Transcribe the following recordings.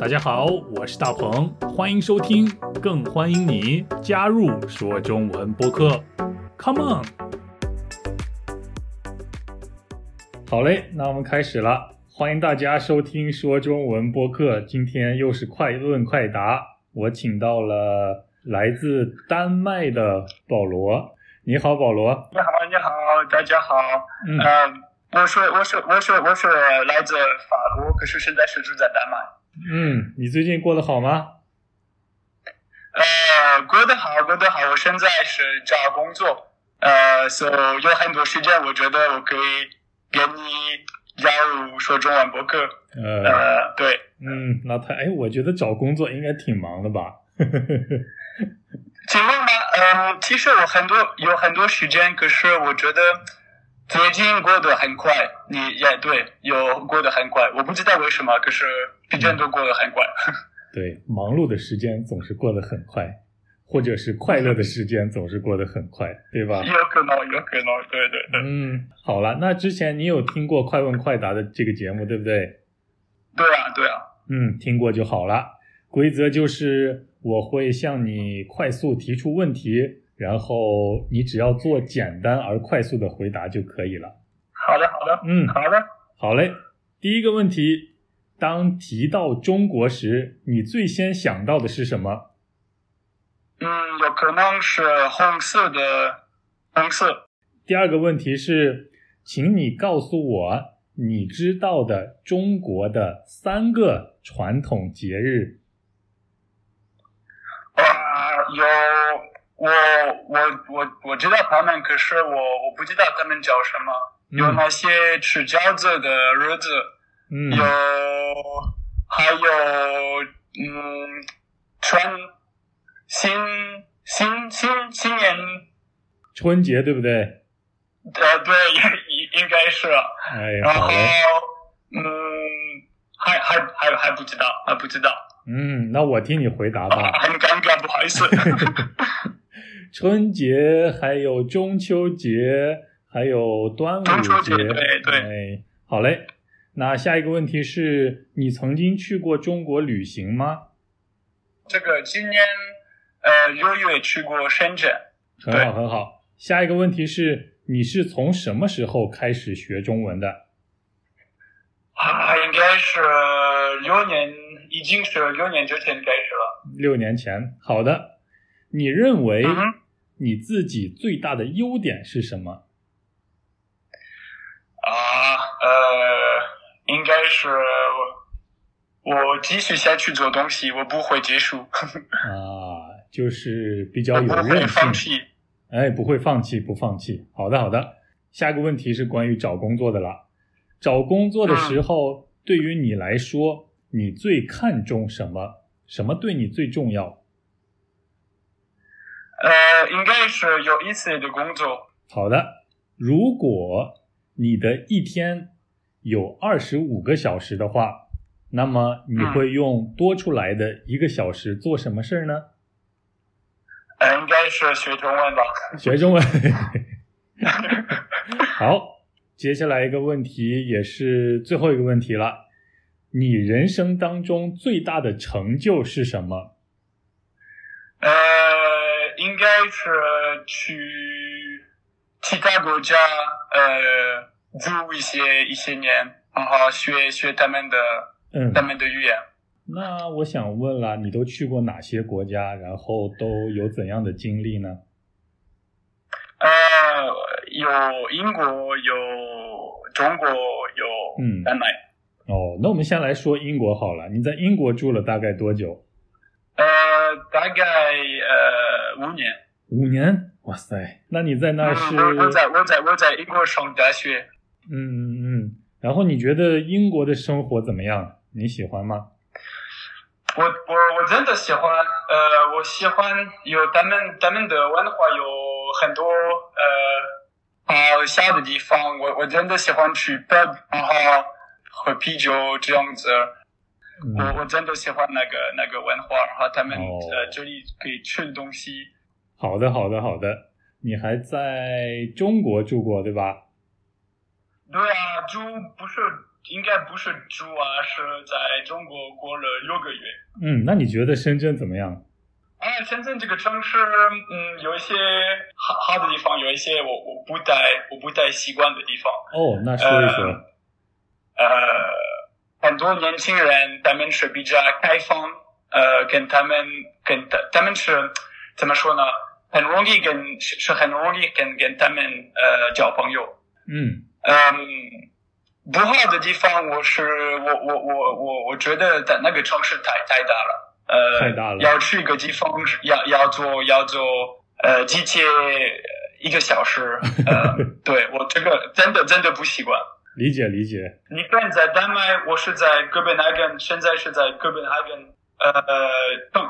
大家好，我是大鹏，欢迎收听，更欢迎你加入说中文播客 Come on。 好嘞，那我们开始了，欢迎大家收听说中文播客。今天又是快问快答，我请到了来自丹麦的保罗。你好保罗。你好大家好。我是来自法国，可是现在是住在丹麦。嗯，你最近过得好吗？过得好。我现在是找工作，所以有很多时间，我觉得我可以给你加入说中文博客。对，那他，我觉得找工作应该挺忙的吧？挺忙吧？其实我有很多时间，可是我觉得最近过得很快。你也对，有过得很快，我不知道为什么，可是时间都过得很快。对，忙碌的时间总是过得很快，或者是快乐的时间总是过得很快，对吧？有可能，对。好了，那之前你有听过快问快答的这个节目，对不对？对啊。听过就好了。规则就是我会向你快速提出问题，然后你只要做简单而快速的回答就可以了。好的。好嘞。第一个问题，当提到中国时，你最先想到的是什么？有可能是红色。第二个问题是，请你告诉我你知道的中国的三个传统节日。我知道他们，可是我不知道他们叫什么。有那些吃饺子的日子，还有穿新年春节，对不对？对，应该是。然后还不知道。那我替你回答吧。很尴尬，不好意思。春节，还有中秋节，还有端午节。中秋节，对。好嘞，那下一个问题是，你曾经去过中国旅行吗？这个今年6月去过深圳。很好。下一个问题是，你是从什么时候开始学中文的？应该是6年，已经是6年之前开始了。6年前，好的。你认为你自己最大的优点是什么？应该是我继续下去做东西，我不会结束。就是比较有韧性，不会放弃。好的。下一个问题是关于找工作的了。找工作的时候，对于你来说，你最看重什么？什么对你最重要？应该是有意思的工作。好的，如果你的一天有25个小时的话，那么你会用多出来的1个小时做什么事呢？应该是学中文吧。学中文。好，接下来一个问题也是最后一个问题了。你人生当中最大的成就是什么？应该是去其他国家住一些年，然后学他们的语言。那我想问了，你都去过哪些国家？然后都有怎样的经历呢？有英国，有中国，有丹麦。那我们先来说英国好了。你在英国住了大概多久？大概5年。5年？哇塞！那你在那是？我在英国上大学。然后你觉得英国的生活怎么样？你喜欢吗？我真的喜欢。我喜欢有他们的文化，有很多好笑的地方。我真的喜欢去 pub， 然后喝啤酒这样子。我真的喜欢那个文化，然后他们这里可以吃东西。好的。你还在中国住过对吧？对啊，住不是应该不是猪啊，是在中国过了6个月。嗯，那你觉得深圳怎么样？哎，深圳这个城市，有一些好的地方，有一些我不太习惯的地方。哦，那说一说。很多年轻人他们是比较开放，跟他们是怎么说呢？很容易跟他们交朋友。嗯。不好的地方我觉得在那个城市太大了。太大了。要去一个地方要坐机械1个小时。对，我这个真的不习惯。理解。你看在丹麦，我是在哥本哈根，现在是在哥本哈根。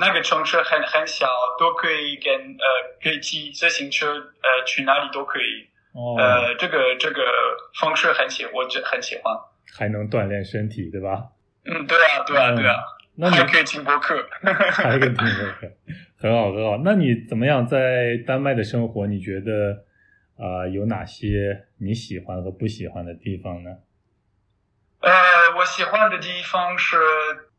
那个城市很小，都可以跟可以骑自行车去哪里都可以。哦。这个方式我很喜欢。还能锻炼身体，对吧？嗯，对啊。那还可以听播客。还可以听播客。很好。那你怎么样在丹麦的生活，你觉得有哪些你喜欢和不喜欢的地方呢？我喜欢的地方是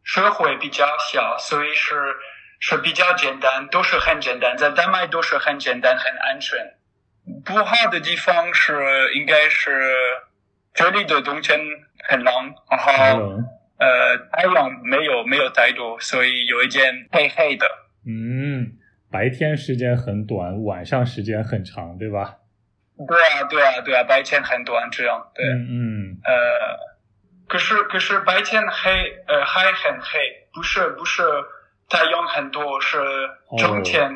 社会比较小，所以是比较简单，都是很简单，在丹麦都是很简单，很安全。不好的地方是应该是这里的冬天很冷，然后太阳没有太多，所以有一点黑的。嗯，白天时间很短，晚上时间很长，对吧？对啊，白天很短这样，对。嗯。可是白天还很黑，不是太阳很多，是整天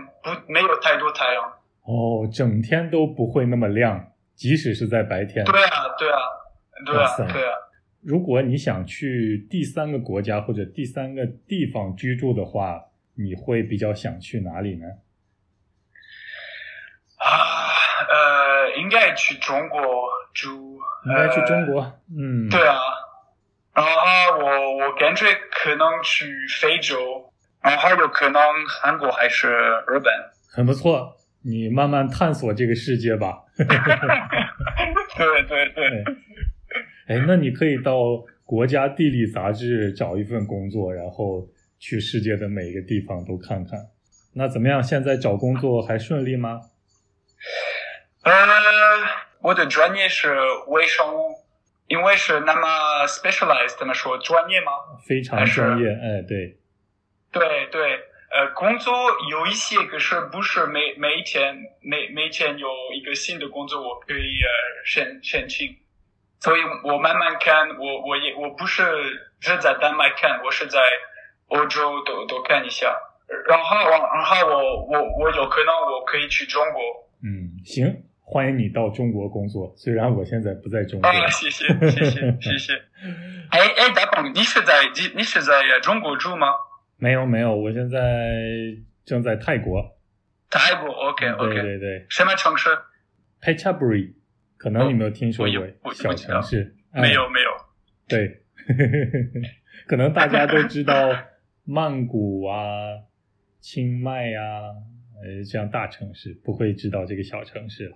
没有太多太阳。哦，整天都不会那么亮，即使是在白天。对啊。如果你想去第三个国家或者第三个地方居住的话，你会比较想去哪里呢？应该去中国住。应该去中国。嗯。对啊。然后我感觉可能去非洲，然后有可能韩国还是日本。很不错，你慢慢探索这个世界吧。对。哎，那你可以到国家地理杂志找一份工作，然后去世界的每一个地方都看看。那怎么样，现在找工作还顺利吗？我的专业是微生物，因为是那么 specialized， 怎么说，专业吗？非常专业，哎，对。对，工作有一些，可是不是每一天有一个新的工作我可以申请，所以我慢慢看，我不是只在丹麦看，我是在欧洲都看一下，然后我有可能我可以去中国。嗯，行。欢迎你到中国工作，虽然我现在不在中国。谢谢。哎，大鹏，你是在中国住吗？没有，我现在正在泰国。泰国 ，OK。对。什么城市 ？Petchaburi， 可能你没有听说过，小城市。没有。对，可能大家都知道曼谷啊、清迈啊，这样大城市，不会知道这个小城市了。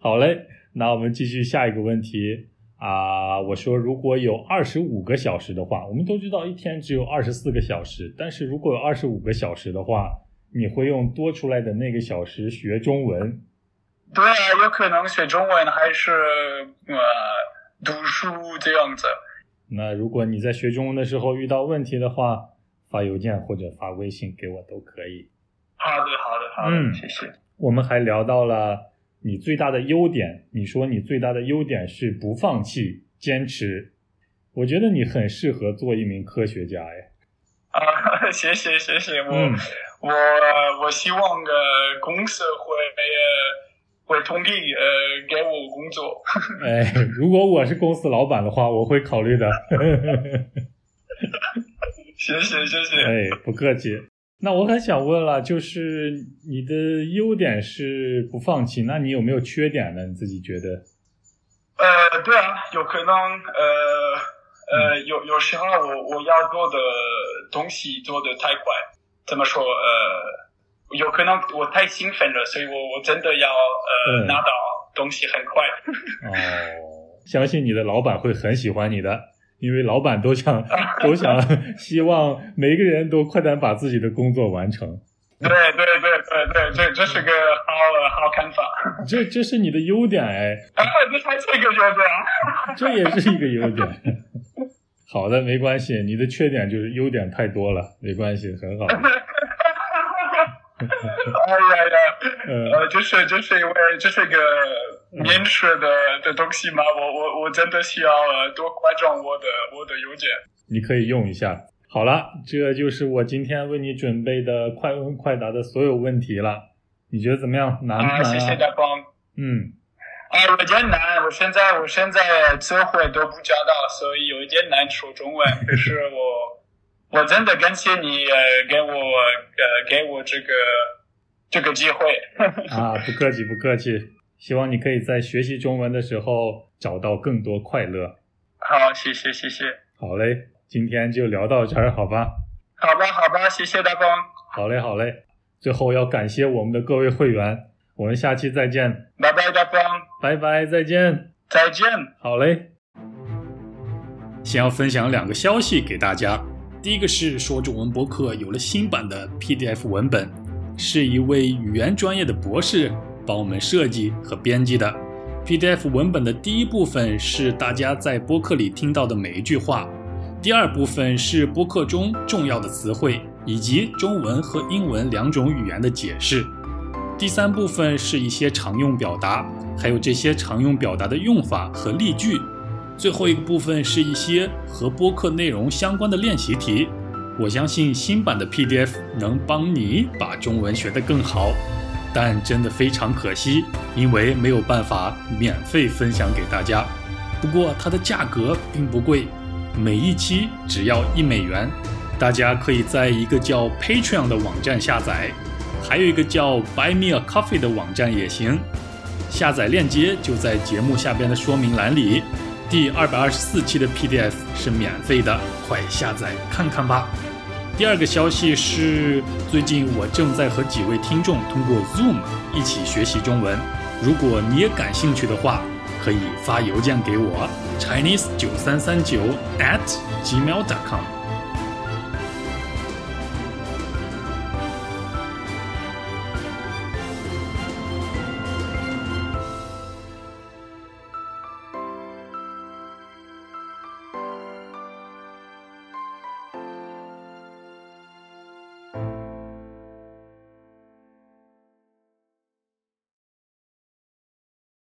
好嘞，那我们继续下一个问题啊。我说如果有25个小时的话，我们都知道一天只有24个小时，但是如果有25个小时的话，你会用多出来的那个小时学中文？对啊，有可能学中文还是读书这样子。那如果你在学中文的时候遇到问题的话，发邮件或者发微信给我都可以。好的，谢谢。我们还聊到了你最大的优点，你说你最大的优点是不放弃，坚持。我觉得你很适合做一名科学家哎。谢谢。我希望公司会同意给我工作。哎，如果我是公司老板的话，我会考虑的。谢谢。哎，不客气。那我很想问了，就是你的优点是不放弃，那你有没有缺点呢？你自己觉得？对啊，有可能有时候我要做的东西做得太快，怎么说？有可能我太兴奋了，所以我真的要拿到东西很快。哦，相信你的老板会很喜欢你的，因为老板都想希望每个人都快点把自己的工作完成。对，这是个好看法。这是你的优点哎。啊，这还是一个优点啊。这也是一个优点。好的，没关系，你的缺点就是优点太多了，没关系，很好。就是因为这是一个面试的东西嘛，我真的需要多夸张我的优点。你可以用一下。好了，这就是我今天为你准备的快问快答的所有问题了，你觉得怎么样？难不难啊？谢谢大鹏。嗯。哎，我觉得难，我现在词汇都不知道，所以有一点难说中文。可是我真的感谢你给我这个机会。啊，不客气不客气。希望你可以在学习中文的时候找到更多快乐。好，谢谢。好嘞。今天就聊到这儿，好吧？好吧，谢谢大鹏。好嘞。最后要感谢我们的各位会员，我们下期再见。拜拜，大鹏。拜拜，再见。好嘞。先要分享两个消息给大家，第一个是说中文播客有了新版的 PDF 文本，是一位语言专业的博士帮我们设计和编辑的。PDF 文本的第一部分是大家在播客里听到的每一句话，第二部分是播客中重要的词汇以及中文和英文两种语言的解释，第三部分是一些常用表达，还有这些常用表达的用法和例句，最后一个部分是一些和播客内容相关的练习题。我相信新版的 PDF 能帮你把中文学得更好，但真的非常可惜，因为没有办法免费分享给大家。不过它的价格并不贵，每一期只要$1，大家可以在一个叫 Patreon 的网站下载，还有一个叫 Buy Me A Coffee 的网站也行。下载链接就在节目下边的说明栏里。第224期的 PDF 是免费的，快下载看看吧。第二个消息是，最近我正在和几位听众通过 Zoom 一起学习中文，如果你也感兴趣的话，可以发邮件给我 Chinese9339@gmail.com。